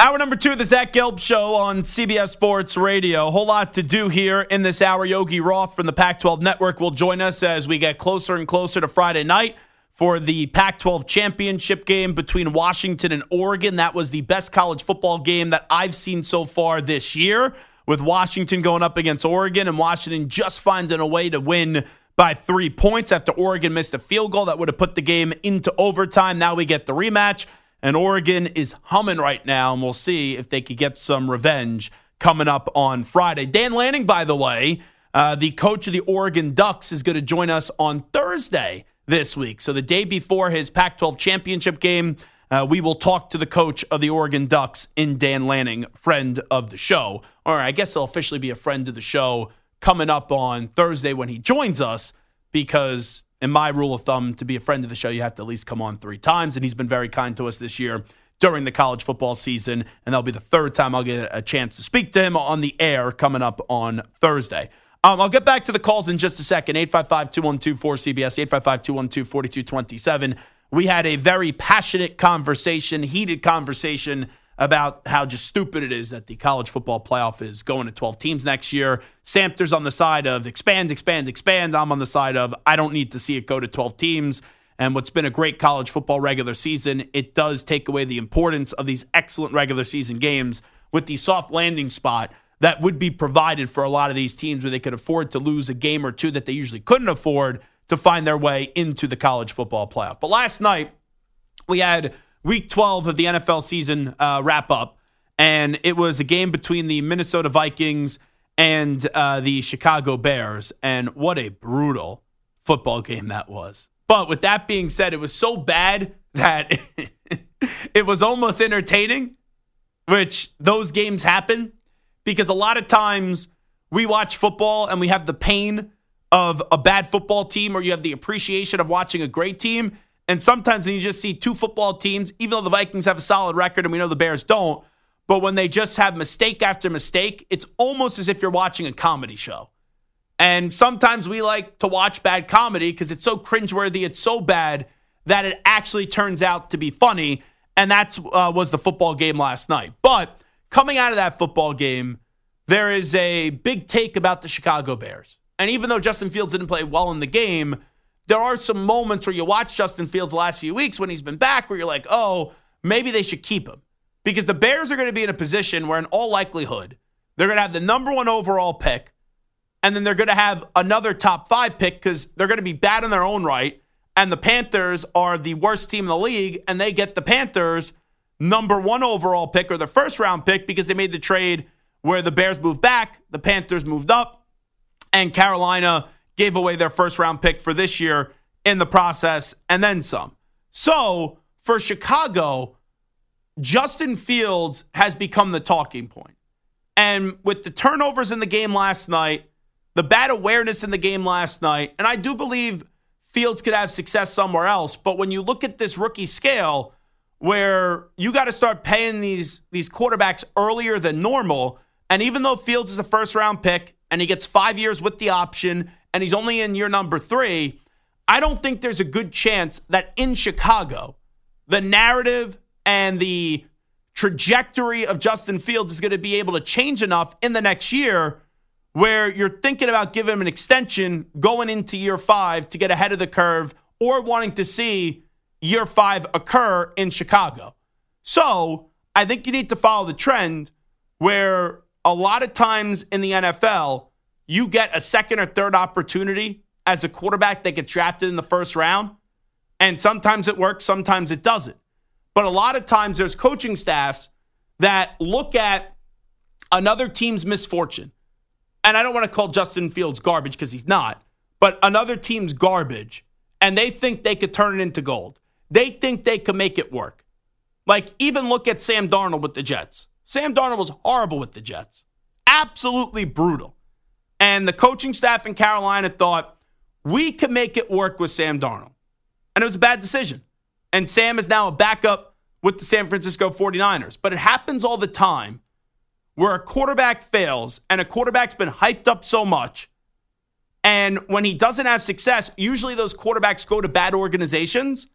Hour number two of the Zach Gelb Show on CBS Sports Radio. A whole lot to do here in this hour. Yogi Roth from the Pac-12 Network will join us as we get closer and closer to Friday night for the Pac-12 championship game between Washington and Oregon. That was the best college football game that I've seen so far this year, with Washington going up against Oregon and Washington just finding a way to win by 3 points after Oregon missed a field goal that would have put the game into overtime. Now we get the rematch. And Oregon is humming right now, and we'll see if they could get some revenge coming up on Friday. Dan Lanning, by the way, the coach of the Oregon Ducks, is going to join us on Thursday this week. So the day before his Pac-12 championship game, we will talk to the coach of the Oregon Ducks in Dan Lanning, friend of the show. Or I guess he'll officially be a friend of the show coming up on Thursday when he joins us, because and my rule of thumb, to be a friend of the show, you have to at least come on 3 times. And he's been very kind to us this year during the college football season. And that'll be the third time I'll get a chance to speak to him on the air coming up on Thursday. I'll get back to the calls in just a second. 855-212-4CBS, 855-212-4227. We had a very passionate conversation, heated conversation about how just stupid it is that the college football playoff is going to 12 teams next year. Samter's on the side of expand, expand, expand. I'm on the side of I don't need to see it go to 12 teams. And what's been a great college football regular season, it does take away the importance of these excellent regular season games with the soft landing spot that would be provided for a lot of these teams where they could afford to lose a game or two that they usually couldn't afford to find their way into the college football playoff. But last night, we had Week 12 of the NFL season wrap-up, and it was a game between the Minnesota Vikings and the Chicago Bears, and what a brutal football game that was. But with that being said, it was so bad that it was almost entertaining, which those games happen, because a lot of times we watch football and we have the pain of a bad football team, or you have the appreciation of watching a great team. And sometimes you just see two football teams, even though the Vikings have a solid record and we know the Bears don't, but when they just have mistake after mistake, it's almost as if you're watching a comedy show. And sometimes we like to watch bad comedy because it's so cringeworthy, it's so bad that it actually turns out to be funny, and that was the football game last night. But coming out of that football game, there is a big take about the Chicago Bears. And even though Justin Fields didn't play well in the game, there are some moments where you watch Justin Fields the last few weeks when he's been back where you're like, oh, maybe they should keep him. Because the Bears are going to be in a position where in all likelihood, they're going to have the #1 overall pick, and then they're going to have another top 5 pick because they're going to be bad in their own right, and the Panthers are the worst team in the league, and they get the Panthers #1 overall pick or the first round pick because they made the trade where the Bears moved back, the Panthers moved up, and Carolina gave away their first-round pick for this year in the process, and then some. So, for Chicago, Justin Fields has become the talking point. And with the turnovers in the game last night, the bad awareness in the game last night, and I do believe Fields could have success somewhere else, but when you look at this rookie scale where you got to start paying these quarterbacks earlier than normal, and even though Fields is a first-round pick and he gets 5 years with the option, and he's only in year #3, I don't think there's a good chance that in Chicago, the narrative and the trajectory of Justin Fields is going to be able to change enough in the next year where you're thinking about giving him an extension going into year 5 to get ahead of the curve or wanting to see year 5 occur in Chicago. So I think you need to follow the trend where a lot of times in the NFL, you get a second or third opportunity as a quarterback that gets drafted in the first round. And sometimes it works, sometimes it doesn't. But a lot of times there's coaching staffs that look at another team's misfortune. And I don't want to call Justin Fields garbage because he's not, but another team's garbage, and they think they could turn it into gold. They think they could make it work. Like, even look at Sam Darnold with the Jets. Sam Darnold was horrible with the Jets. Absolutely brutal. And the coaching staff in Carolina thought, we could make it work with Sam Darnold. And it was a bad decision. And Sam is now a backup with the San Francisco 49ers. But it happens all the time where a quarterback fails and a quarterback's been hyped up so much. And when he doesn't have success, usually those quarterbacks go to bad organizations.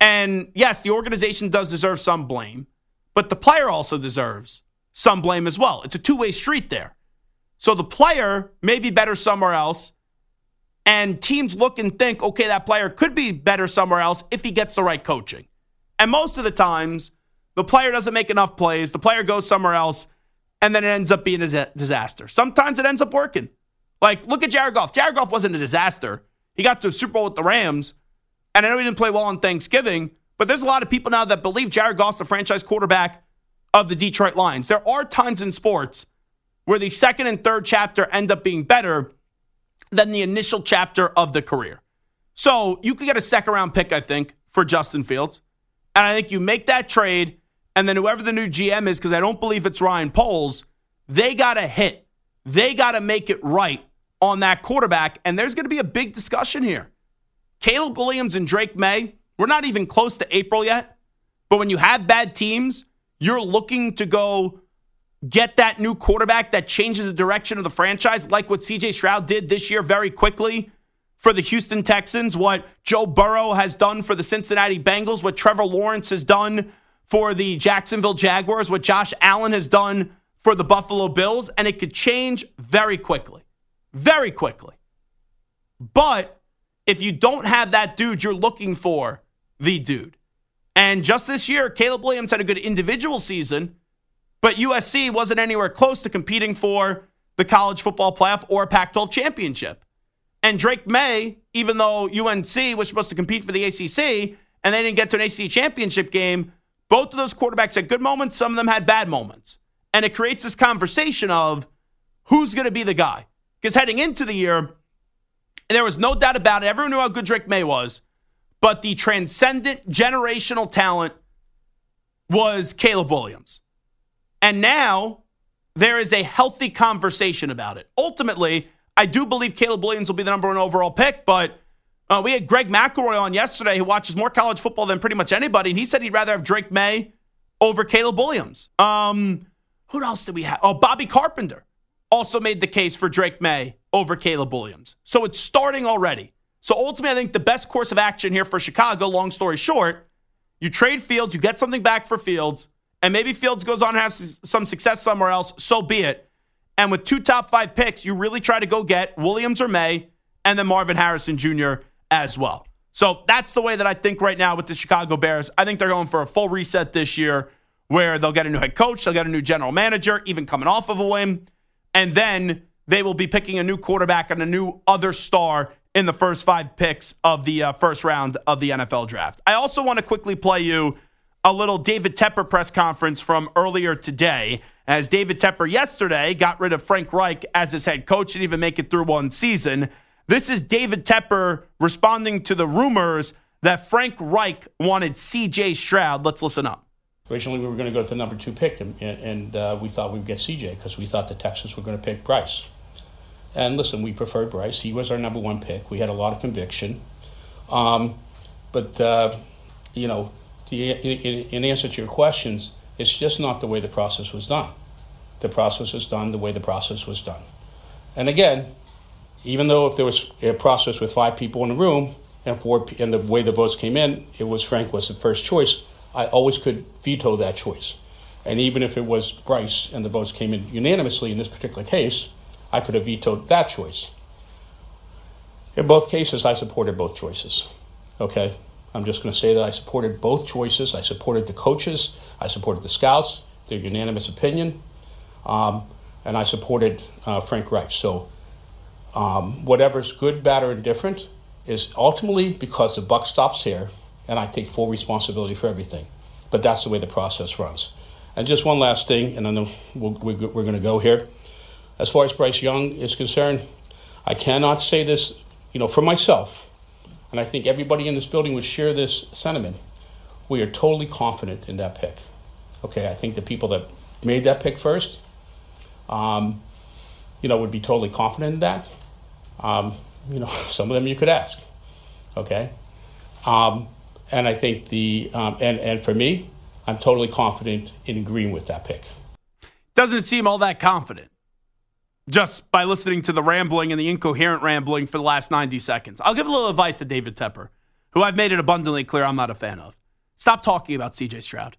And yes, the organization does deserve some blame, but the player also deserves some blame as well. It's a two-way street there. So the player may be better somewhere else, and teams look and think, okay, that player could be better somewhere else if he gets the right coaching. And most of the times, the player doesn't make enough plays, the player goes somewhere else, and then it ends up being a disaster. Sometimes it ends up working. Like, look at Jared Goff. Jared Goff wasn't a disaster. He got to a Super Bowl with the Rams, and I know he didn't play well on Thanksgiving, but there's a lot of people now that believe Jared Goff's the franchise quarterback of the Detroit Lions. There are times in sports where the second and third chapter end up being better than the initial chapter of the career. So you could get a second-round pick, I think, for Justin Fields. And I think you make that trade, and then whoever the new GM is, because I don't believe it's Ryan Poles, they got to hit. They got to make it right on that quarterback, and there's going to be a big discussion here. Caleb Williams and Drake May, we're not even close to April yet, but when you have bad teams, you're looking to go get that new quarterback that changes the direction of the franchise, like what C.J. Stroud did this year very quickly for the Houston Texans, what Joe Burrow has done for the Cincinnati Bengals, what Trevor Lawrence has done for the Jacksonville Jaguars, what Josh Allen has done for the Buffalo Bills, and it could change very quickly. Very quickly. But if you don't have that dude, you're looking for the dude. And just this year, Caleb Williams had a good individual season, but USC wasn't anywhere close to competing for the college football playoff or a Pac-12 championship. And Drake May, even though UNC was supposed to compete for the ACC and they didn't get to an ACC championship game, both of those quarterbacks had good moments. Some of them had bad moments. And it creates this conversation of who's going to be the guy. Because heading into the year, there was no doubt about it. Everyone knew how good Drake May was. But the transcendent generational talent was Caleb Williams. And now there is a healthy conversation about it. Ultimately, I do believe Caleb Williams will be the number one overall pick, but we had Greg McElroy on yesterday who watches more college football than pretty much anybody, and he said he'd rather have Drake May over Caleb Williams. Who else did we have? Oh, Bobby Carpenter also made the case for Drake May over Caleb Williams. So it's starting already. So ultimately, I think the best course of action here for Chicago, long story short, you trade Fields, you get something back for Fields, and maybe Fields goes on and has some success somewhere else, so be it. And with two top five picks, you really try to go get Williams or May and then Marvin Harrison Jr. as well. So that's the way that I think right now with the Chicago Bears. I think they're going for a full reset this year where they'll get a new head coach, they'll get a new general manager, even coming off of a win, and then they will be picking a new quarterback and a new other star in the first five picks of the first round of the NFL draft. I also want to quickly play you a little David Tepper press conference from earlier today, as David Tepper yesterday got rid of Frank Reich as his head coach, didn't even make it through one season. This is David Tepper responding to the rumors that Frank Reich wanted C.J. Stroud. Let's listen up. Originally, we were going to go to the number 2 pick, and we thought we'd get C.J. because we thought the Texans were going to pick Bryce. And listen, we preferred Bryce. He was our number 1 pick. We had a lot of conviction. In answer to your questions, it's just not the way the process was done. The process was done the way the process was done. And again, even though if there was a process with 5 people in the room and 4, and the way the votes came in, it was Frank was the first choice, I always could veto that choice. And even if it was Bryce and the votes came in unanimously in this particular case, I could have vetoed that choice. In both cases, I supported both choices, okay? I'm just going to say that I supported both choices. I supported the coaches. I supported the scouts, their unanimous opinion. And I supported Frank Reich. So whatever's good, bad, or indifferent is ultimately because the buck stops here, and I take full responsibility for everything. But that's the way the process runs. And just one last thing, and I know we're going to go here. As far as Bryce Young is concerned, I cannot say this, for myself, and I think everybody in this building would share this sentiment. We are totally confident in that pick. Okay, I think the people that made that pick first, would be totally confident in that. Some of them you could ask. Okay, and I think and for me, I'm totally confident in agreeing with that pick. Doesn't seem all that confident, just by listening to the rambling and the incoherent rambling for the last 90 seconds. I'll give a little advice to David Tepper, who I've made it abundantly clear I'm not a fan of. Stop talking about C.J. Stroud.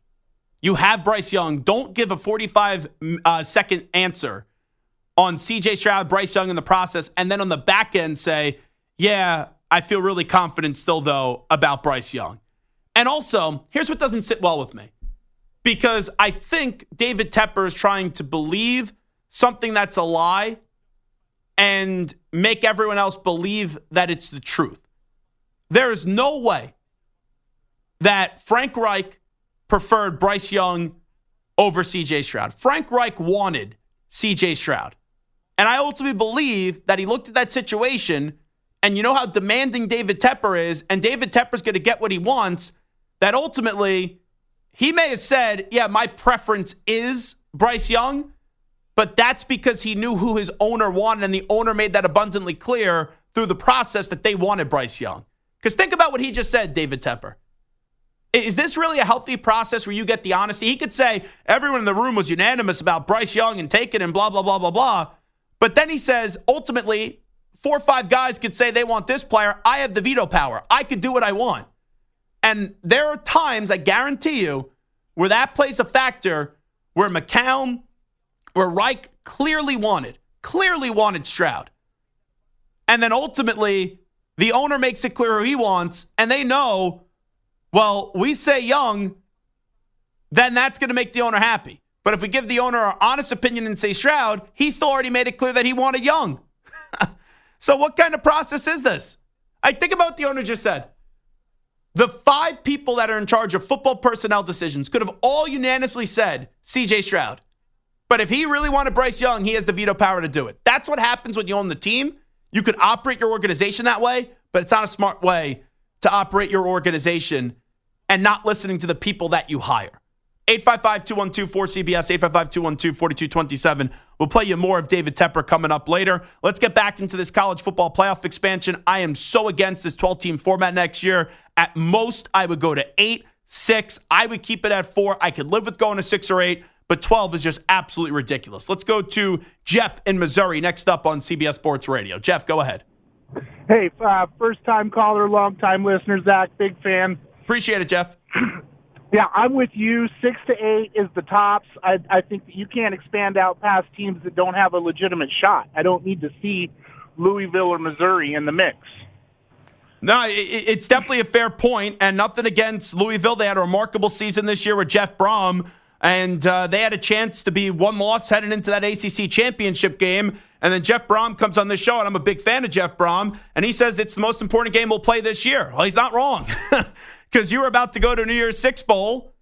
You have Bryce Young. Don't give a 45-second answer on C.J. Stroud, Bryce Young in the process, and then on the back end say, yeah, I feel really confident still, though, about Bryce Young. And also, here's what doesn't sit well with me, because I think David Tepper is trying to believe something that's a lie and make everyone else believe that it's the truth. There is no way that Frank Reich preferred Bryce Young over C.J. Stroud. Frank Reich wanted C.J. Stroud. And I ultimately believe that he looked at that situation, and you know how demanding David Tepper is, and David Tepper's going to get what he wants, that ultimately he may have said, yeah, my preference is Bryce Young, but that's because he knew who his owner wanted, and the owner made that abundantly clear through the process that they wanted Bryce Young. Because think about what he just said, David Tepper. Is this really a healthy process where you get the honesty? He could say everyone in the room was unanimous about Bryce Young and taking him, blah, blah, blah, blah, blah. But then he says, ultimately, 4 or 5 guys could say they want this player. I have the veto power. I could do what I want. And there are times, I guarantee you, where that plays a factor, where McCown, where Reich clearly wanted Stroud. And then ultimately, the owner makes it clear who he wants, and they know, well, we say Young, then that's going to make the owner happy. But if we give the owner our honest opinion and say Stroud, he still already made it clear that he wanted Young. So what kind of process is this? I think about what the owner just said. The 5 people that are in charge of football personnel decisions could have all unanimously said C.J. Stroud. But if he really wanted Bryce Young, he has the veto power to do it. That's what happens when you own the team. You could operate your organization that way, but it's not a smart way to operate your organization and not listening to the people that you hire. 855-212-4CBS, 855-212-4227. We'll play you more of David Tepper coming up later. Let's get back into this college football playoff expansion. I am so against this 12-team format next year. At most, I would go to 8, 6. I would keep it at 4. I could live with going to 6 or 8, but 12 is just absolutely ridiculous. Let's go to Jeff in Missouri next up on CBS Sports Radio. Jeff, go ahead. Hey, first-time caller, long-time listener, Zach, big fan. Appreciate it, Jeff. Yeah, I'm with you. 6 to 8 is the tops. I think that you can't expand out past teams that don't have a legitimate shot. I don't need to see Louisville or Missouri in the mix. No, it's definitely a fair point, and nothing against Louisville. They had a remarkable season this year with Jeff Brohm, and they had a chance to be one loss heading into that ACC championship game. And then Jeff Brohm comes on this show, and I'm a big fan of Jeff Brohm, and he says it's the most important game we'll play this year. Well, he's not wrong, because you were about to go to New Year's Six Bowl.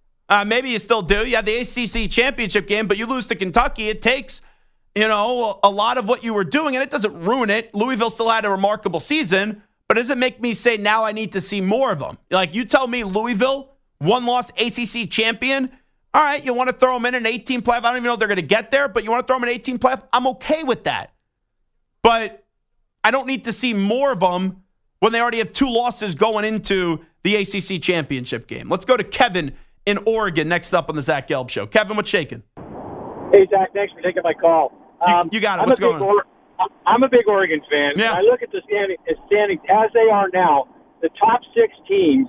Maybe you still do. You have the ACC championship game, but you lose to Kentucky. It takes, a lot of what you were doing, and it doesn't ruin it. Louisville still had a remarkable season, but does it make me say now I need to see more of them? Like, you tell me Louisville, one-loss ACC champion, all right, you want to throw them in an 18 playoff. I don't even know if they're going to get there, but you want to throw them in an 18 playoff? I'm okay with that. But I don't need to see more of them when they already have 2 losses going into the ACC championship game. Let's go to Kevin in Oregon next up on the Zach Gelb Show. Kevin, what's shaking? Hey, Zach, thanks for taking my call. You got it. What's going on? I'm a big Oregon fan. Yeah. I look at the standings as they are now. The top 6 teams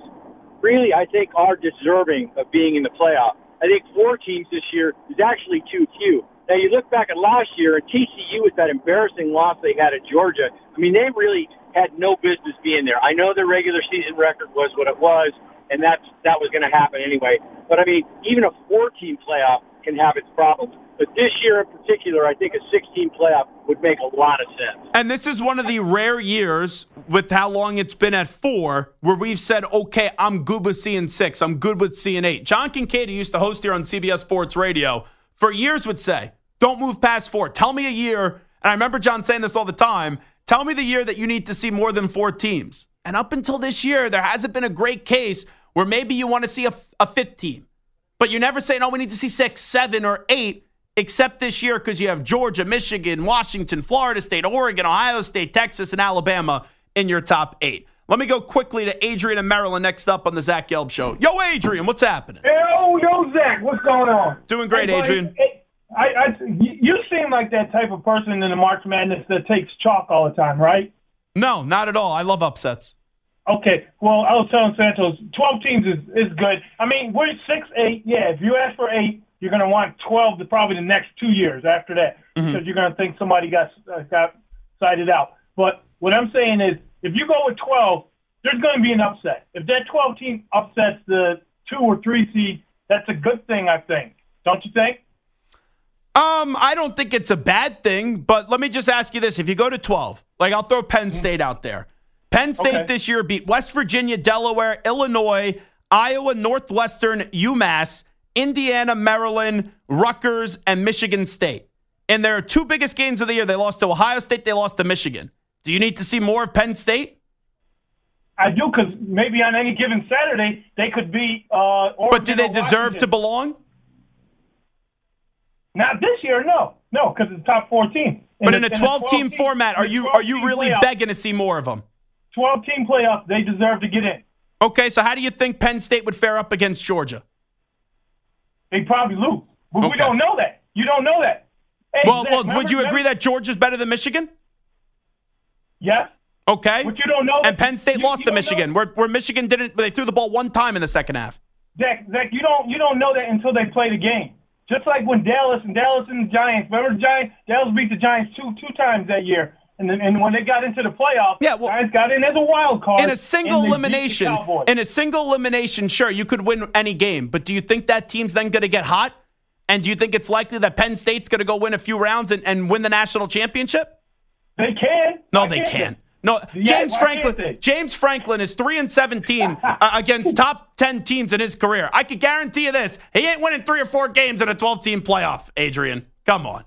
really, I think, are deserving of being in the playoff. I think 4 teams this year is actually too few. Now, you look back at last year, and TCU with that embarrassing loss they had at Georgia. I mean, they really had no business being there. I know their regular season record was what it was, and that was going to happen anyway. But, I mean, even a 4-team playoff, can have its problems. But this year in particular, I think a 16 playoff would make a lot of sense. And this is one of the rare years, with how long it's been at 4, where we've said, okay, I'm good with seeing 6. I'm good with seeing 8. John Kincaid, who used to host here on CBS Sports Radio, for years would say, don't move past 4. Tell me a year, and I remember John saying this all the time, tell me the year that you need to see more than 4 teams. And up until this year, there hasn't been a great case where maybe you want to see a fifth team. But you never say, no, we need to see 6, 7, or 8. Except this year, because you have Georgia, Michigan, Washington, Florida State, Oregon, Ohio State, Texas, and Alabama in your top 8. Let me go quickly to Adrian in Maryland next up on the Zach Gelb Show. Yo, Adrian, what's happening? Yo, Zach, what's going on? Doing great, Adrian. You seem like that type of person in the March Madness that takes chalk all the time, right? No, not at all. I love upsets. Okay, well, I was telling Santos, 12 teams is good. I mean, we're 6-8. Yeah, if you ask for 8, you're going to want 12 to probably the next 2 years after that, because you're going to think somebody got cited out. But what I'm saying is, if you go with 12, there's going to be an upset. If that 12 team upsets the 2 or 3 seed, that's a good thing, I think. Don't you think? I don't think it's a bad thing, but let me just ask you this. If you go to 12, like I'll throw Penn State out there. Penn State this year beat West Virginia, Delaware, Illinois, Iowa, Northwestern, UMass, Indiana, Maryland, Rutgers, and Michigan State. In their 2 biggest games of the year, they lost to Ohio State, they lost to Michigan. Do you need to see more of Penn State? I do, because maybe on any given Saturday, they could be Oregon. But do they deserve to belong? Not this year, no. No, because it's top 14. But in a 12-team format, are you really begging to see more of them? 12-team playoff, they deserve to get in. Okay, so how do you think Penn State would fare up against Georgia? They probably lose. But we don't know that. You don't know that. Hey, well, would you agree that Georgia's better than Michigan? Yes. Okay. But you don't know. And Penn State lost to Michigan, where Michigan didn't. They threw the ball 1 time in the second half. Zach, you don't know that until they play the game. Just like when Dallas and the Giants. Remember the Giants? Dallas beat the Giants two times that year. And when they got into the playoffs, Giants got in as a wild card. In a single elimination, sure, you could win any game. But do you think that team's then going to get hot? And do you think it's likely that Penn State's going to go win a few rounds and win the national championship? They can. No, they can't. No, yeah, James Franklin is 3-17 against top 10 teams in his career. I can guarantee you this. He ain't winning 3 or 4 games in a 12-team playoff, Adrian. Come on.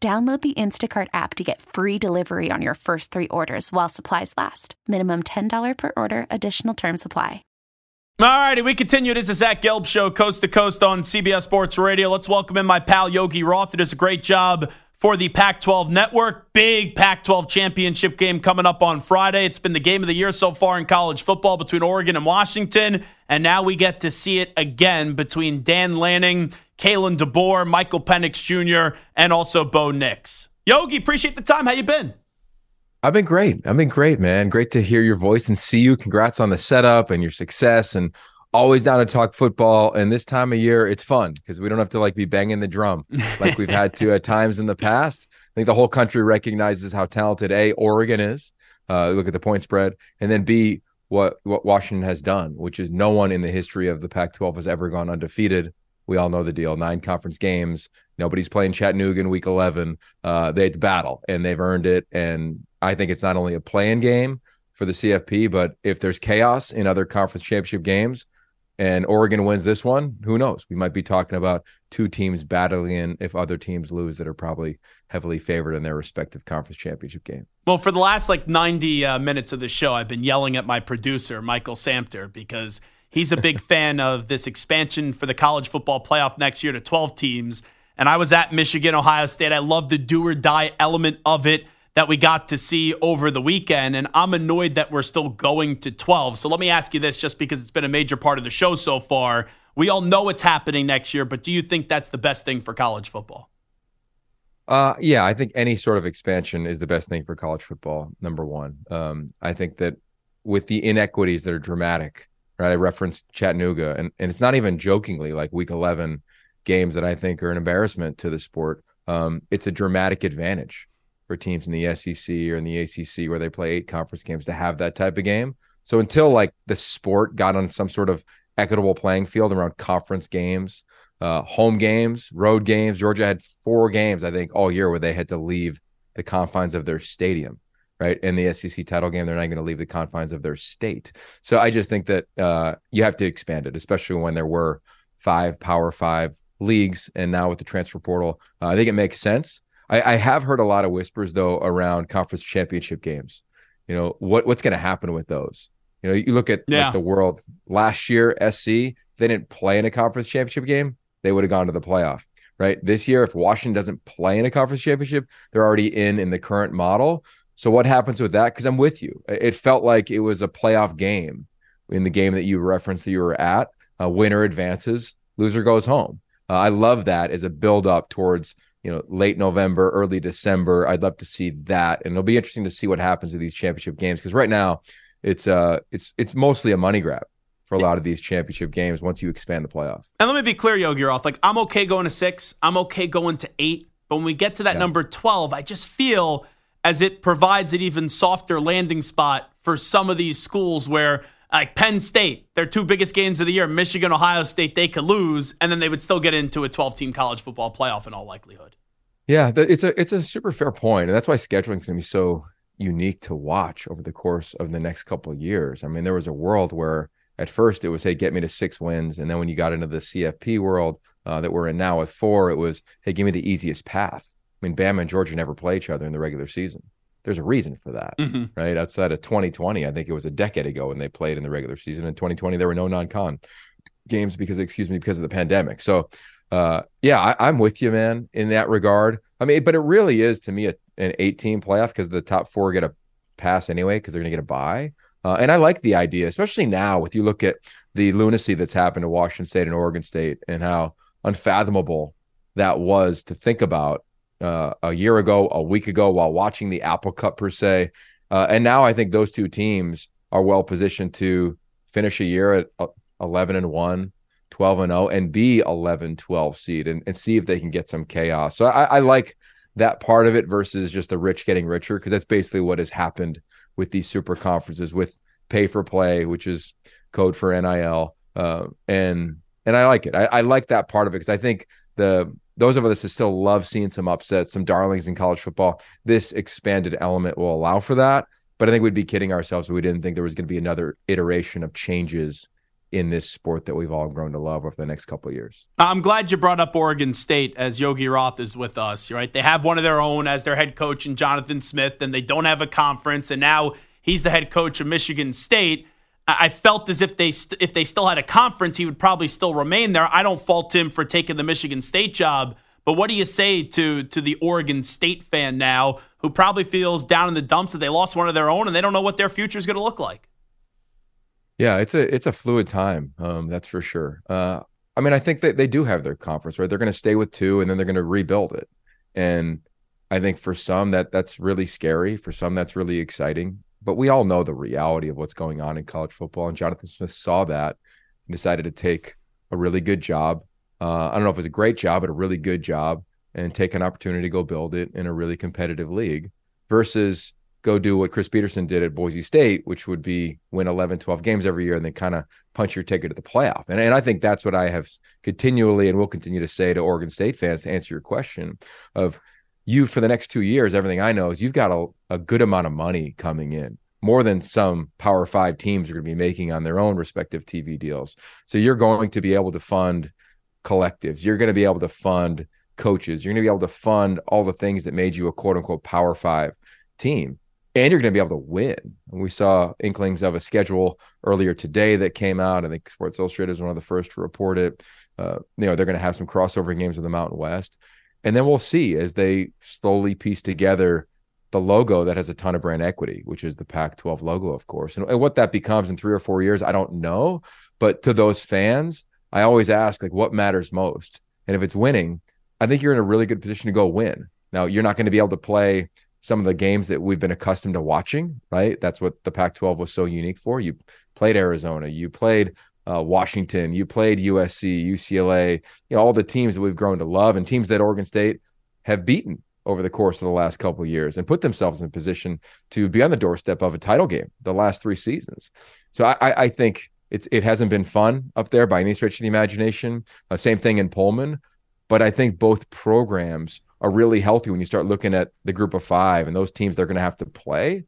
Download the Instacart app to get free delivery on your first 3 orders while supplies last. Minimum $10 per order. Additional terms apply. All righty, we continue. It is the Zach Gelb Show, coast to coast on CBS Sports Radio. Let's welcome in my pal Yogi Roth. It does a great job for the Pac-12 Network. Big Pac-12 championship game coming up on Friday. It's been the game of the year so far in college football between Oregon and Washington. And now we get to see it again between Dan Lanning, Kalen DeBoer, Michael Penix Jr., and also Bo Nix. Yogi, appreciate the time. How you been? I've been great. I've been great, man. Great to hear your voice and see you. Congrats on the setup and your success, and always down to talk football. And this time of year, it's fun because we don't have to like be banging the drum like we've had to at times in the past. I think the whole country recognizes how talented, A, Oregon is. Look at the point spread. And then, B, what Washington has done, which is no one in the history of the Pac-12 has ever gone undefeated. We all know the deal. 9 conference games. Nobody's playing Chattanooga in week 11. They had to battle, and they've earned it. And I think it's not only a play-in game for the CFP, but if there's chaos in other conference championship games and Oregon wins this one, who knows? We might be talking about 2 teams battling in if other teams lose that are probably heavily favored in their respective conference championship game. Well, for the last 90 minutes of the show, I've been yelling at my producer, Michael Samter, because he's a big fan of this expansion for the college football playoff next year to 12 teams. And I was at Michigan, Ohio State. I love the do or die element of it that we got to see over the weekend, and I'm annoyed that we're still going to 12. So let me ask you this, just because it's been a major part of the show so far. We all know it's happening next year, but do you think that's the best thing for college football? Yeah, I think any sort of expansion is the best thing for college football, number one. I think that with the inequities that are dramatic, right? I referenced Chattanooga, and it's not even jokingly week 11 games that I think are an embarrassment to the sport. It's a dramatic advantage for teams in the SEC or in the ACC where they play 8 conference games to have that type of game. So until the sport got on some sort of equitable playing field around conference games, home games, road games, Georgia had 4 games, I think, all year where they had to leave the confines of their stadium, right? In the SEC title game, they're not going to leave the confines of their state. So I just think that you have to expand it, especially when there were 5 Power 5 leagues. And now with the transfer portal, I think it makes sense. I have heard a lot of whispers, though, around conference championship games. You know, what's going to happen with those? You know, you look at the world last year, SC, if they didn't play in a conference championship game, they would have gone to the playoff, right? This year, if Washington doesn't play in a conference championship, they're already in the current model. So what happens with that? Because I'm with you. It felt like it was a playoff game in the game that you referenced that you were at. Winner advances, loser goes home. I love that as a build-up towards late November, early December. I'd love to see that. And it'll be interesting to see what happens to these championship games. Because right now it's mostly a money grab for a lot of these championship games once you expand the playoff. And let me be clear, Yogi Roth, I'm okay going to 6. I'm okay going to 8. But when we get to that number 12, I just feel as it provides an even softer landing spot for some of these schools where Penn State, their 2 biggest games of the year, Michigan, Ohio State, they could lose, and then they would still get into a 12-team college football playoff in all likelihood. Yeah, it's a super fair point, and that's why scheduling is going to be so unique to watch over the course of the next couple of years. I mean, there was a world where at first it was, hey, get me to 6 wins, and then when you got into the CFP world that we're in now with 4, it was, hey, give me the easiest path. I mean, Bama and Georgia never play each other in the regular season. There's a reason for that, right? Outside of 2020, I think it was a decade ago when they played in the regular season. In 2020, there were no non-con games because of the pandemic. So, I'm with you, man, in that regard. I mean, but it really is, to me, an 8-team playoff because the top 4 get a pass anyway because they're going to get a bye. And I like the idea, especially now if you look at the lunacy that's happened to Washington State and Oregon State and how unfathomable that was to think about. A year ago, a week ago, while watching the Apple Cup per se. And now I think those 2 teams are well positioned to finish a year at 11-1, 12-0, and be 11-12 seed and see if they can get some chaos. So I like that part of it versus just the rich getting richer, because that's basically what has happened with these super conferences with pay for play, which is code for NIL. And I like it. I like that part of it because I think those of us that still love seeing some upsets, some darlings in college football, this expanded element will allow for that. But I think we'd be kidding ourselves if we didn't think there was going to be another iteration of changes in this sport that we've all grown to love over the next couple of years. I'm glad you brought up Oregon State as Yogi Roth is with us, right? They have one of their own as their head coach in Jonathan Smith, and they don't have a conference, and now he's the head coach of Michigan State. I felt as if if they still had a conference, he would probably still remain there. I don't fault him for taking the Michigan State job, but what do you say to the Oregon State fan now who probably feels down in the dumps that they lost one of their own and they don't know what their future is going to look like? Yeah, it's a fluid time, that's for sure. I mean, I think that they do have their conference, right? They're going to stay with 2 and then they're going to rebuild it. And I think for some that's really scary. For some, that's really exciting. But we all know the reality of what's going on in college football. And Jonathan Smith saw that and decided to take a really good job. I don't know if it was a great job, but a really good job, and take an opportunity to go build it in a really competitive league versus go do what Chris Peterson did at Boise State, which would be win 11, 12 games every year and then kind of punch your ticket to the playoff. And I think that's what I have continually and will continue to say to Oregon State fans to answer your question of you for the next 2 years. Everything I know is you've got a good amount of money coming in, more than some Power Five teams are going to be making on their own respective TV deals. So you're going to be able to fund collectives. You're going to be able to fund coaches. You're going to be able to fund all the things that made you a quote unquote Power Five team. And you're going to be able to win. And we saw inklings of a schedule earlier today that came out. I think Sports Illustrated is one of the first to report it. They're going to have some crossover games with the Mountain West. And then we'll see as they slowly piece together the logo that has a ton of brand equity, which is the Pac-12 logo, of course. And what that becomes in 3 or 4 years, I don't know. But to those fans, I always ask, like, what matters most? And if it's winning, I think you're in a really good position to go win. Now, you're not going to be able to play some of the games that we've been accustomed to watching, right? That's what the Pac-12 was so unique for. You played Arizona, you played Washington, you played USC, UCLA, all the teams that we've grown to love and teams that Oregon State have beaten over the course of the last couple of years and put themselves in a position to be on the doorstep of a title game the last 3 seasons. So I think it hasn't been fun up there by any stretch of the imagination. Same thing in Pullman, but I think both programs are really healthy when you start looking at the group of five and those teams they're going to have to play.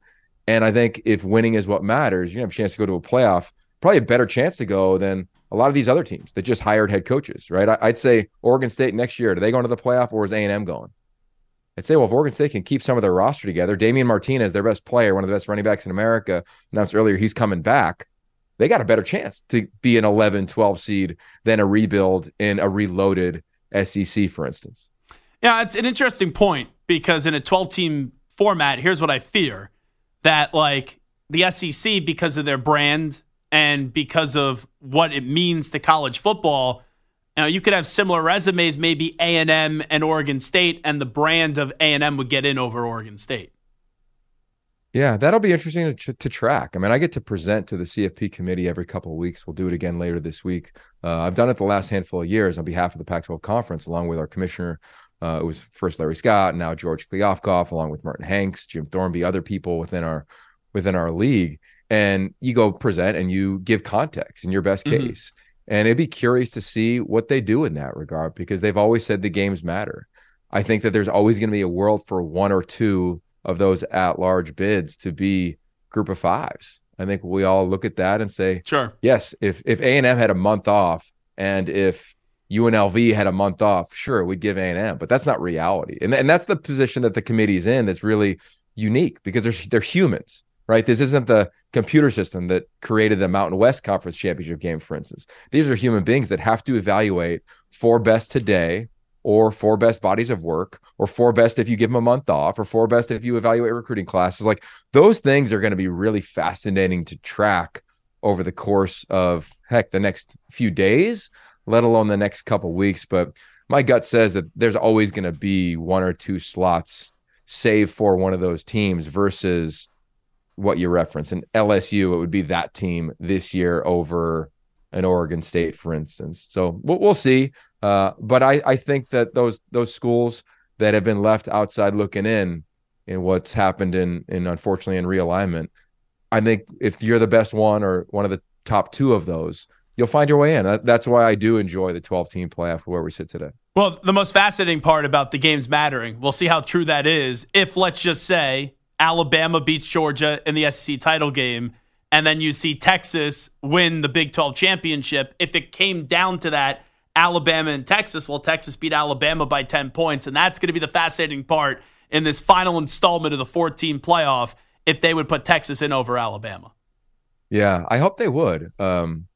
And I think if winning is what matters, you have a chance to go to a playoff, probably a better chance to go than a lot of these other teams that just hired head coaches, right? I'd say Oregon State next year, do they go into the playoff or is A&M going? I'd say, well, if Oregon State can keep some of their roster together, Damian Martinez, their best player, one of the best running backs in America, announced earlier he's coming back. They got a better chance to be an 11, 12 seed than a rebuild in a reloaded SEC, for instance. Yeah, it's an interesting point because in a 12-team format, here's what I fear, that like the SEC, because of their brand and because of what it means to college football, you could have similar resumes, maybe A&M and Oregon State, and the brand of A&M would get in over Oregon State. Yeah, that'll be interesting to track. I mean, I get to present to the CFP committee every couple of weeks. We'll do it again later this week. I've done it the last handful of years on behalf of the Pac-12 Conference, along with our commissioner. It was first Larry Scott, now George Kliofkoff, along with Martin Hanks, Jim Thornby, other people within our league. And you go present and you give context in your best case. Mm-hmm. And it'd be curious to see what they do in that regard because they've always said the games matter. I think that there's always going to be a world for one or two of those at-large bids to be group of fives. I think we all look at that and say, sure, yes, if A&M had a month off and if UNLV had a month off, sure, we'd give A&M, but that's not reality. And that's the position that the committee's in that's really unique because they're humans, right? This isn't the computer system that created the Mountain West Conference Championship game, for instance. These are human beings that have to evaluate four best today or four best bodies of work or four best if you give them a month off or four best if you evaluate recruiting classes. Like those things are going to be really fascinating to track over the course of, heck, the next few days, let alone the next couple of weeks. But my gut says that there's always going to be one or two slots save for one of those teams versus what you reference. And LSU, it would be that team this year over an Oregon State, for instance. So we'll see. But I think that those schools that have been left outside looking in what's happened in unfortunately in realignment, I think if you're the best one or one of the top two of those, you'll find your way in. That's why I do enjoy the 12-team playoff where we sit today. Well, the most fascinating part about the games mattering, we'll see how true that is. If, let's just say, Alabama beats Georgia in the SEC title game, and then you see Texas win the Big 12 championship, if it came down to that, Alabama and Texas, well, Texas beat Alabama by 10 points, and that's going to be the fascinating part in this final installment of the 14 playoff if they would put Texas in over Alabama. Yeah, I hope they would.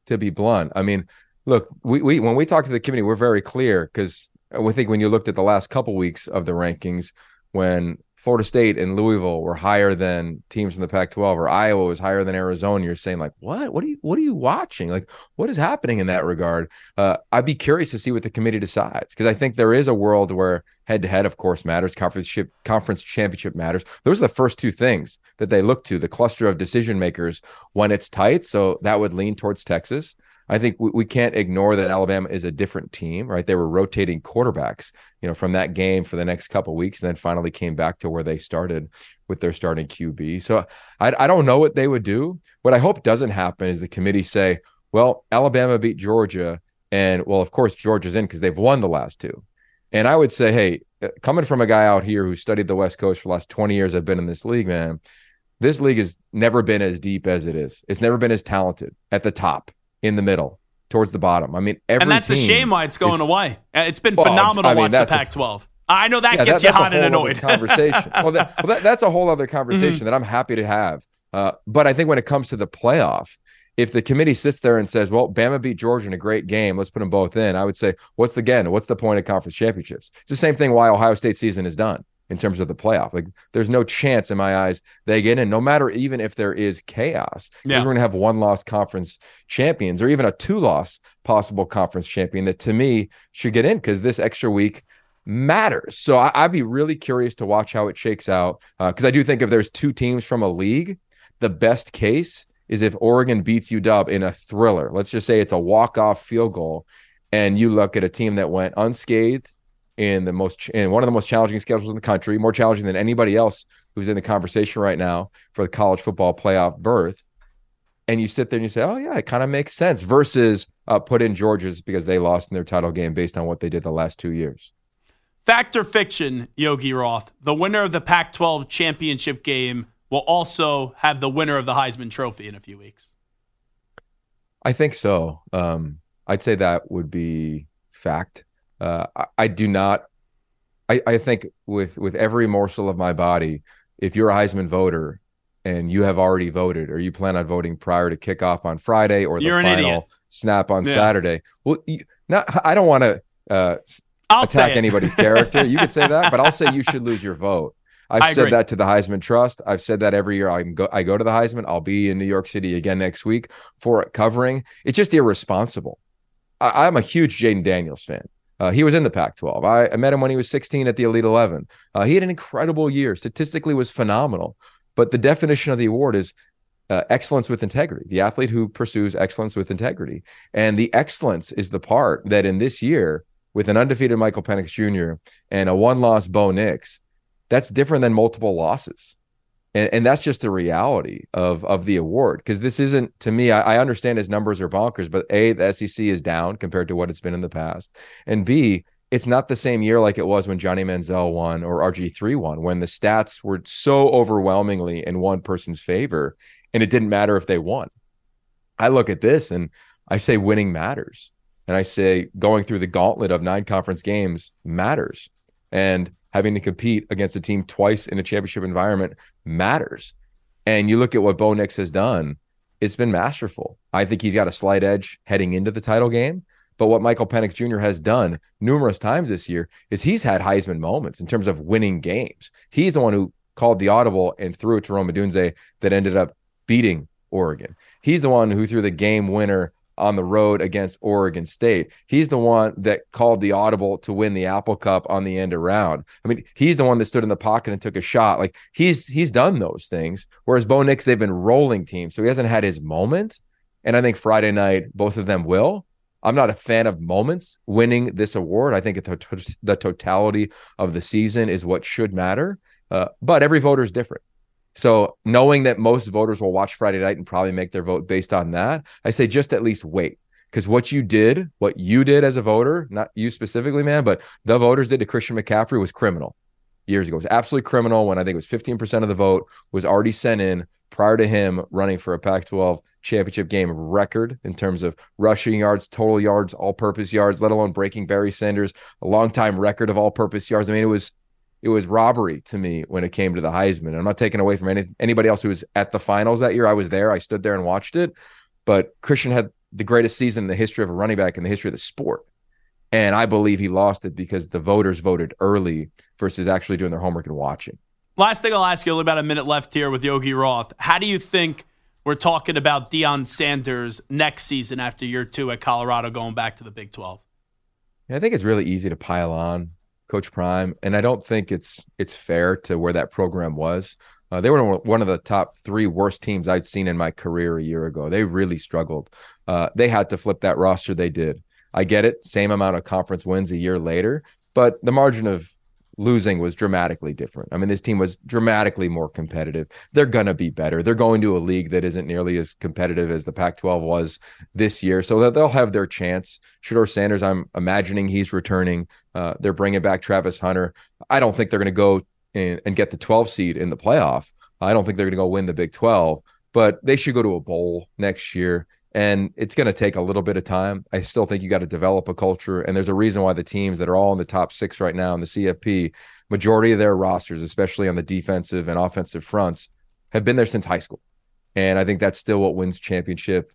To be blunt. I mean, look, we when we talk to the committee, we're very clear because we think when you looked at the last couple weeks of the rankings, when Florida State and Louisville were higher than teams in the Pac-12 or Iowa was higher than Arizona, you're saying like, what? What are you watching? Like, what is happening in that regard? I'd be curious to see what the committee decides because I think there is a world where head-to-head, of course, matters. Conference championship matters. Those are the first two things that they look to, the cluster of decision makers when it's tight. So that would lean towards Texas. I think we can't ignore that Alabama is a different team, right? They were rotating quarterbacks, you know, from that game for the next couple of weeks, and then finally came back to where they started with their starting QB. So I don't know what they would do. What I hope doesn't happen is the committee say, well, Alabama beat Georgia, and, well, of course, Georgia's in because they've won the last two. And I would say, hey, coming from a guy out here who studied the West Coast for the last 20 years I've been in this league, man, this league has never been as deep as it is. It's never been as talented at the top, in the middle, towards the bottom. I mean, every team. And that's the shame why it's going away. It's been phenomenal to watch the Pac-12. I know that gets you hot and annoyed. Conversation. That's a whole other conversation that I'm happy to have. But I think when it comes to the playoff, if the committee sits there and says, well, Bama beat Georgia in a great game, let's put them both in, I would say, what's the point of conference championships? It's the same thing why Ohio State season is done in terms of the playoff. Like, there's no chance in my eyes they get in, no matter even if there is chaos. Because we're going to have one-loss conference champions, or even a two-loss possible conference champion that, to me, should get in because this extra week matters. So I'd be really curious to watch how it shakes out, because I do think if there's two teams from a league, the best case is if Oregon beats UW in a thriller. Let's just say it's a walk-off field goal, and you look at a team that went unscathed in one of the most challenging schedules in the country, more challenging than anybody else who's in the conversation right now for the college football playoff berth. And you sit there and you say, oh, yeah, it kind of makes sense, versus put in Georgia's because they lost in their title game based on what they did the last 2 years. Fact or fiction, Yogi Roth, the winner of the Pac-12 championship game will also have the winner of the Heisman Trophy in a few weeks. I think so. I'd say that would be fact. I do not. I think with every morsel of my body, if you're a Heisman voter and you have already voted, or you plan on voting prior to kickoff on Friday, or the final snap on Saturday, well, I don't want to attack anybody's character. You could say that, but I'll say you should lose your vote. I said that to the Heisman Trust. I've said that every year I go to the Heisman. I'll be in New York City again next week for covering. It's just irresponsible. I'm a huge Jaden Daniels fan. He was in the Pac-12. I met him when he was 16 at the Elite 11. He had an incredible year. Statistically was phenomenal. But the definition of the award is excellence with integrity, the athlete who pursues excellence with integrity. And the excellence is the part that in this year, with an undefeated Michael Penix Jr. and a one-loss Bo Nix, that's different than multiple losses. And that's just the reality of the award, because this isn't, to me, I understand his numbers are bonkers, but A, the SEC is down compared to what it's been in the past, and B, it's not the same year like it was when Johnny Manziel won or RG3 won, when the stats were so overwhelmingly in one person's favor, and it didn't matter if they won. I look at this and I say winning matters, and I say going through the gauntlet of 9 conference games matters, and having to compete against a team twice in a championship environment matters. And you look at what Bo Nix has done, it's been masterful. I think he's got a slight edge heading into the title game. But what Michael Penix Jr. has done numerous times this year is he's had Heisman moments in terms of winning games. He's the one who called the audible and threw it to Rome Odunze that ended up beating Oregon. He's the one who threw the game winner on the road against Oregon State. He's the one that called the audible to win the Apple Cup on the end around. I mean, he's the one that stood in the pocket and took a shot. Like, he's done those things. Whereas Bo Nix, they've been rolling teams, so he hasn't had his moment. And I think Friday night, both of them will. I'm not a fan of moments winning this award. I think the totality of the season is what should matter. But every voter is different. So knowing that most voters will watch Friday night and probably make their vote based on that, I say just at least wait. Because what you did as a voter, not you specifically, man, but the voters did to Christian McCaffrey was criminal years ago. It was absolutely criminal when I think it was 15% of the vote was already sent in prior to him running for a Pac-12 championship game record in terms of rushing yards, total yards, all-purpose yards, let alone breaking Barry Sanders, a longtime record of all-purpose yards. I mean, it was robbery to me when it came to the Heisman. I'm not taking away from anybody else who was at the finals that year. I was there. I stood there and watched it. But Christian had the greatest season in the history of a running back in the history of the sport. And I believe he lost it because the voters voted early versus actually doing their homework and watching. Last thing I'll ask you, only about a minute left here with Yogi Roth. How do you think we're talking about Deion Sanders next season after year 2 at Colorado going back to the Big 12? Yeah, I think it's really easy to pile on Coach Prime, and I don't think it's fair to where that program was. They were one of the top three worst teams I'd seen in my career a year ago. They really struggled. They had to flip that roster. They did. I get it. Same amount of conference wins a year later, but the margin of losing was dramatically different. I mean, this team was dramatically more competitive. They're going to be better. They're going to a league that isn't nearly as competitive as the Pac-12 was this year, so that they'll have their chance. Shedeur Sanders, I'm imagining he's returning. They're bringing back Travis Hunter. I don't think they're going to go and get the 12 seed in the playoff. I don't think they're going to go win the Big 12, but they should go to a bowl next year. And it's going to take a little bit of time. I still think you got to develop a culture. And there's a reason why the teams that are all in the top six right now in the CFP, majority of their rosters, especially on the defensive and offensive fronts, have been there since high school. And I think that's still what wins championships.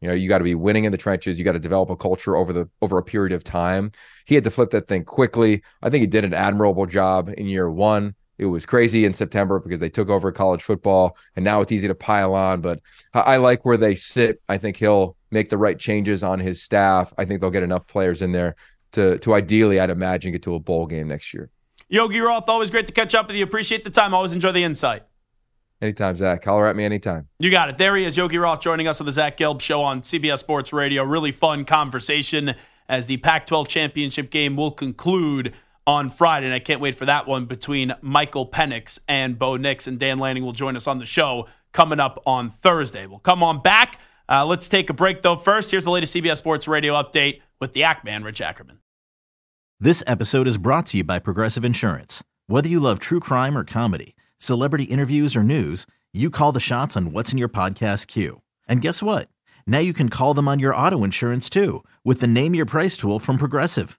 You know, you got to be winning in the trenches. You got to develop a culture over a period of time. He had to flip that thing quickly. I think he did an admirable job in year one. It was crazy in September because they took over college football, and now it's easy to pile on. But I like where they sit. I think he'll make the right changes on his staff. I think they'll get enough players in there to ideally, I'd imagine, get to a bowl game next year. Yogi Roth, always great to catch up with you. Appreciate the time. Always enjoy the insight. Anytime, Zach. Holler at me anytime. You got it. There he is, Yogi Roth, joining us on the Zach Gelb Show on CBS Sports Radio. Really fun conversation as the Pac-12 championship game will conclude on Friday, and I can't wait for that one between Michael Penix and Bo Nix, and Dan Lanning will join us on the show coming up on Thursday. We'll come on back. Let's take a break, though. First, here's the latest CBS Sports Radio update with the Ackman, Rich Ackerman. This episode is brought to you by Progressive Insurance. Whether you love true crime or comedy, celebrity interviews or news, you call the shots on what's in your podcast queue. And guess what? Now you can call them on your auto insurance, too, with the Name Your Price tool from Progressive.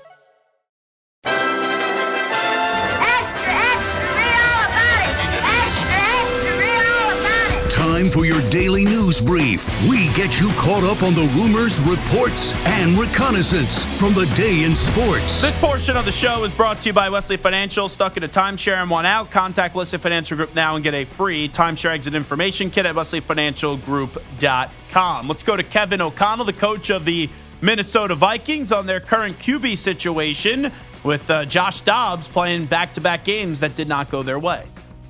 Time for your daily news brief. We get you caught up on the rumors, reports, and reconnaissance from the day in sports. This portion of the show is brought to you by Wesley Financial. Stuck in a timeshare and want out? Contact Wesley Financial Group now and get a free timeshare exit information kit at wesleyfinancialgroup.com. Let's go to Kevin O'Connell, the coach of the Minnesota Vikings, on their current QB situation with Josh Dobbs playing back-to-back games that did not go their way.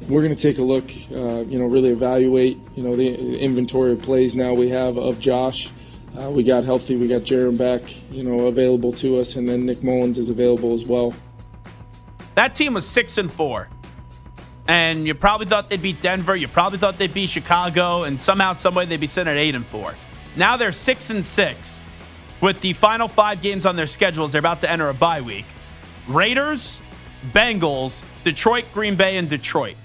We're going to take a look, really evaluate, the inventory of plays now we have of Josh. We got healthy. We got Jaron back, available to us. And then Nick Mullins is available as well. That team was 6-4. And you probably thought they'd beat Denver. You probably thought they'd beat Chicago. And somehow, someway, they'd be sitting at 8-4. Now they're 6-6. With the final 5 games on their schedules, they're about to enter a bye week. Raiders, Bengals, Detroit, Green Bay, and Detroit.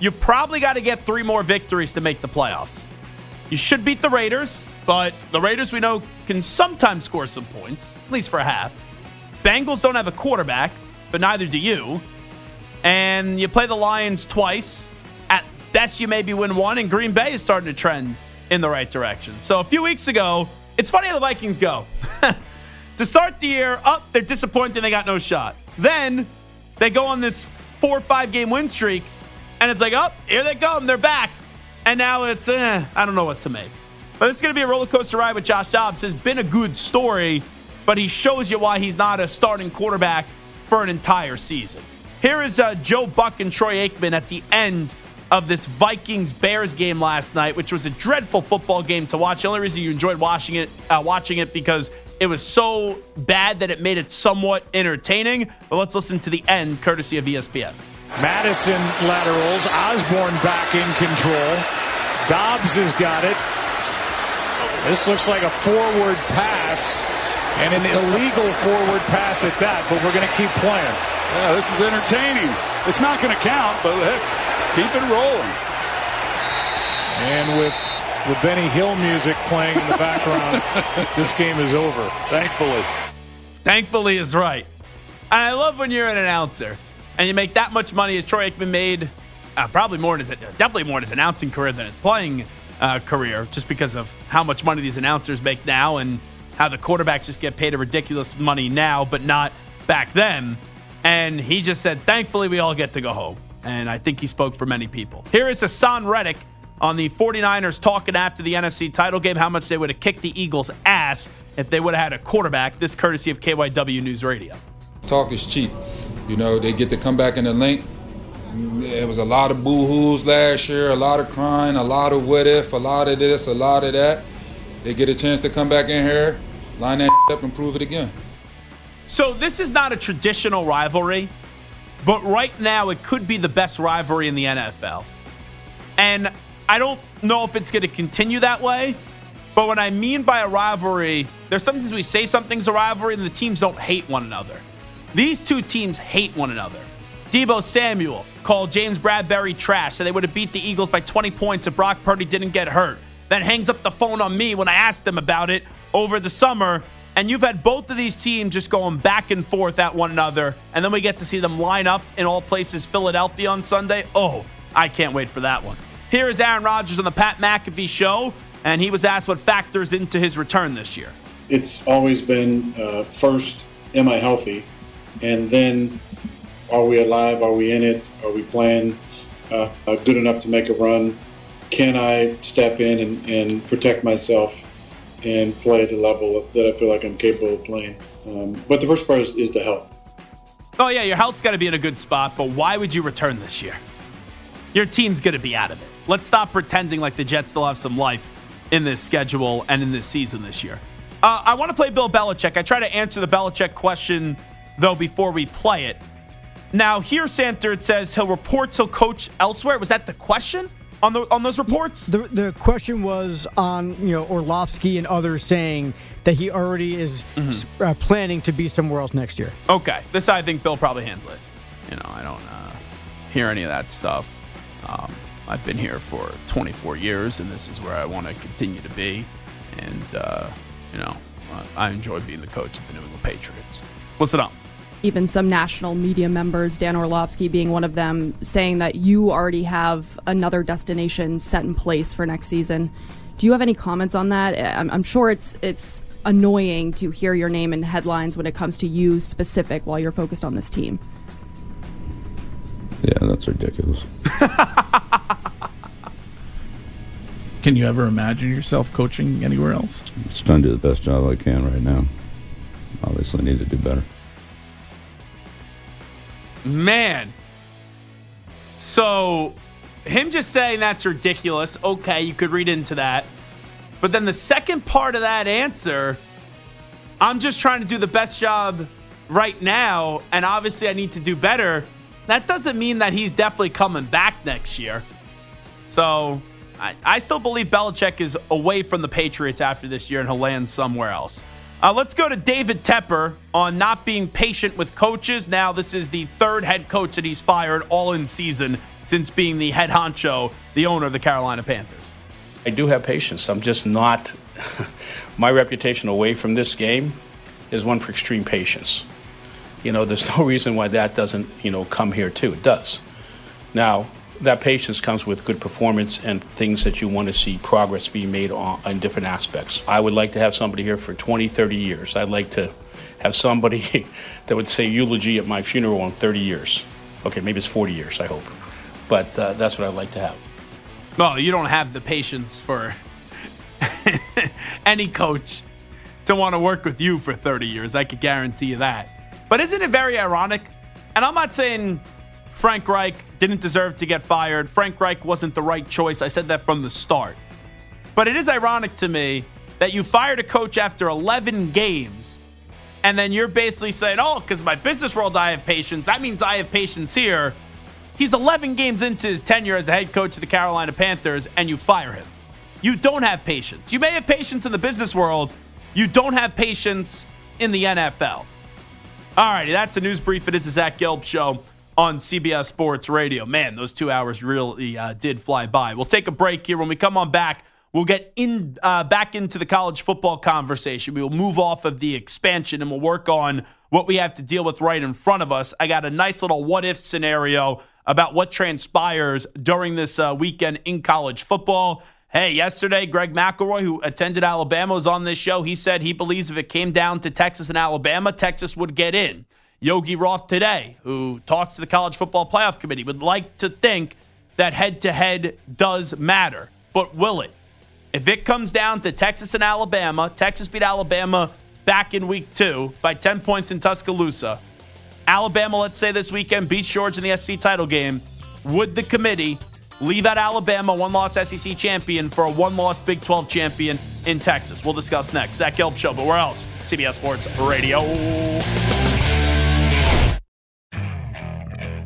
You probably got to get 3 more victories to make the playoffs. You should beat the Raiders, but the Raiders, we know, can sometimes score some points, at least for a half. Bengals don't have a quarterback. but neither do you. And you play the Lions twice. At best, you maybe win one, and Green Bay is starting to trend in the right direction. So a few weeks ago, it's funny how the Vikings go. To start the year, they're disappointed they got no shot. Then they go on this 4- or 5-game win streak, and it's like, here they come. They're back. And now it's, I don't know what to make. But this is going to be a roller coaster ride with Josh Dobbs. It's been a good story, but he shows you why he's not a starting quarterback for an entire season. Here is Joe Buck and Troy Aikman at the end of this Vikings-Bears game last night, which was a dreadful football game to watch. The only reason you enjoyed watching it because it was so bad that it made it somewhat entertaining. But let's listen to the end, courtesy of ESPN. Madison laterals. Osborne back in control. Dobbs has got it. This looks like a forward pass, and an illegal forward pass at that, but we're going to keep playing. Yeah, this is entertaining. It's not going to count, but heck, keep it rolling. And with Benny Hill music playing in the background, this game is over, thankfully. Thankfully is right. And I love when you're an announcer and you make that much money as Troy Aikman made, probably more in his, definitely more in his announcing career than his playing career, just because of how much money these announcers make now and how the quarterbacks just get paid a ridiculous money now, but not back then. And he just said, thankfully, we all get to go home. And I think he spoke for many people. Here is Hassan Reddick on the 49ers talking after the NFC title game, how much they would have kicked the Eagles' ass if they would have had a quarterback. This courtesy of KYW News Radio. Talk is cheap. You know, they get to come back in the link. It was a lot of boo-hoos last year, a lot of crying, a lot of what if, a lot of this, a lot of that. They get a chance to come back in here, line that up and prove it again. So this is not a traditional rivalry, but right now it could be the best rivalry in the NFL. And I don't know if it's going to continue that way, but what I mean by a rivalry, there's sometimes we say something's a rivalry and the teams don't hate one another. These two teams hate one another. Deebo Samuel called James Bradberry trash, so they would have beat the Eagles by 20 points if Brock Purdy didn't get hurt. Then hangs up the phone on me when I asked them about it over the summer. And you've had both of these teams just going back and forth at one another. And then we get to see them line up in all places Philadelphia on Sunday. Oh, I can't wait for that one. Here is Aaron Rodgers on the Pat McAfee Show, and he was asked what factors into his return this year. It's always been, first, am I healthy? And then, are we alive? Are we in it? Are we playing good enough to make a run? Can I step in and protect myself and play at the level that I feel like I'm capable of playing? But the first part is the health. Oh, yeah, your health's got to be in a good spot, but why would you return this year? Your team's going to be out of it. Let's stop pretending like the Jets still have some life in this schedule and in this season this year. I want to play Bill Belichick. I try to answer the Belichick question, though, before we play it. Now, here, Sanford says he'll report till coach elsewhere. Was that the question on those reports? The question was on, Orlovsky and others saying that he already is planning to be somewhere else next year. Okay. This, I think, Bill probably handled it. I don't hear any of that stuff. I've been here for 24 years, and this is where I want to continue to be. And, I enjoy being the coach of the New England Patriots. Listen up. Even some national media members, Dan Orlovsky being one of them, saying that you already have another destination set in place for next season. Do you have any comments on that? I'm sure it's annoying to hear your name in headlines when it comes to you specific while you're focused on this team. Yeah, that's ridiculous. Can you ever imagine yourself coaching anywhere else? I'm just trying to do the best job I can right now. Obviously need to do better. Man. So him just saying that's ridiculous. Okay, you could read into that. But then the second part of that answer, I'm just trying to do the best job right now, and obviously I need to do better. That doesn't mean that he's definitely coming back next year. So I still believe Belichick is away from the Patriots after this year and he'll land somewhere else. Let's go to David Tepper on not being patient with coaches. Now, this is the third head coach that he's fired all in season since being the head honcho, the owner of the Carolina Panthers. I do have patience. I'm just not – my reputation away from this game is one for extreme patience. you know, there's no reason why that doesn't, you know, come here too. It does. Now, that patience comes with good performance and things that you want to see progress being made on in different aspects. I would like to have somebody here for 20, 30 years. I'd like to have somebody that would say eulogy at my funeral in 30 years. Okay, maybe it's 40 years, I hope. But that's what I'd like to have. Well, you don't have the patience for any coach to want to work with you for 30 years. I could guarantee you that. But isn't it very ironic? And I'm not saying Frank Reich didn't deserve to get fired. Frank Reich wasn't the right choice. I said that from the start. But it is ironic to me that you fired a coach after 11 games, and then you're basically saying, oh, because my business world, I have patience. That means I have patience here. He's 11 games into his tenure as the head coach of the Carolina Panthers, and you fire him. You don't have patience. You may have patience in the business world. You don't have patience in the NFL. All righty, that's a news brief. It is the Zach Gelb Show on CBS Sports Radio. Man, those 2 hours really did fly by. We'll take a break here. When we come on back, we'll get in back into the college football conversation. We will move off of the expansion, and we'll work on what we have to deal with right in front of us. I got a nice little what-if scenario about what transpires during this weekend in college football. Hey, yesterday, Greg McElroy, who attended Alabama, was on this show. He said he believes if it came down to Texas and Alabama, Texas would get in. Yogi Roth today, who talked to the College Football Playoff Committee, would like to think that head-to-head does matter. But will it? If it comes down to Texas and Alabama, Texas beat Alabama back in week two by 10 points in Tuscaloosa. Alabama, let's say this weekend, beats Georgia in the SEC title game. Would the committee leave out Alabama, one-loss SEC champion, for a one-loss Big 12 champion in Texas? We'll discuss next. Zach Gelb Show, but where else? CBS Sports Radio.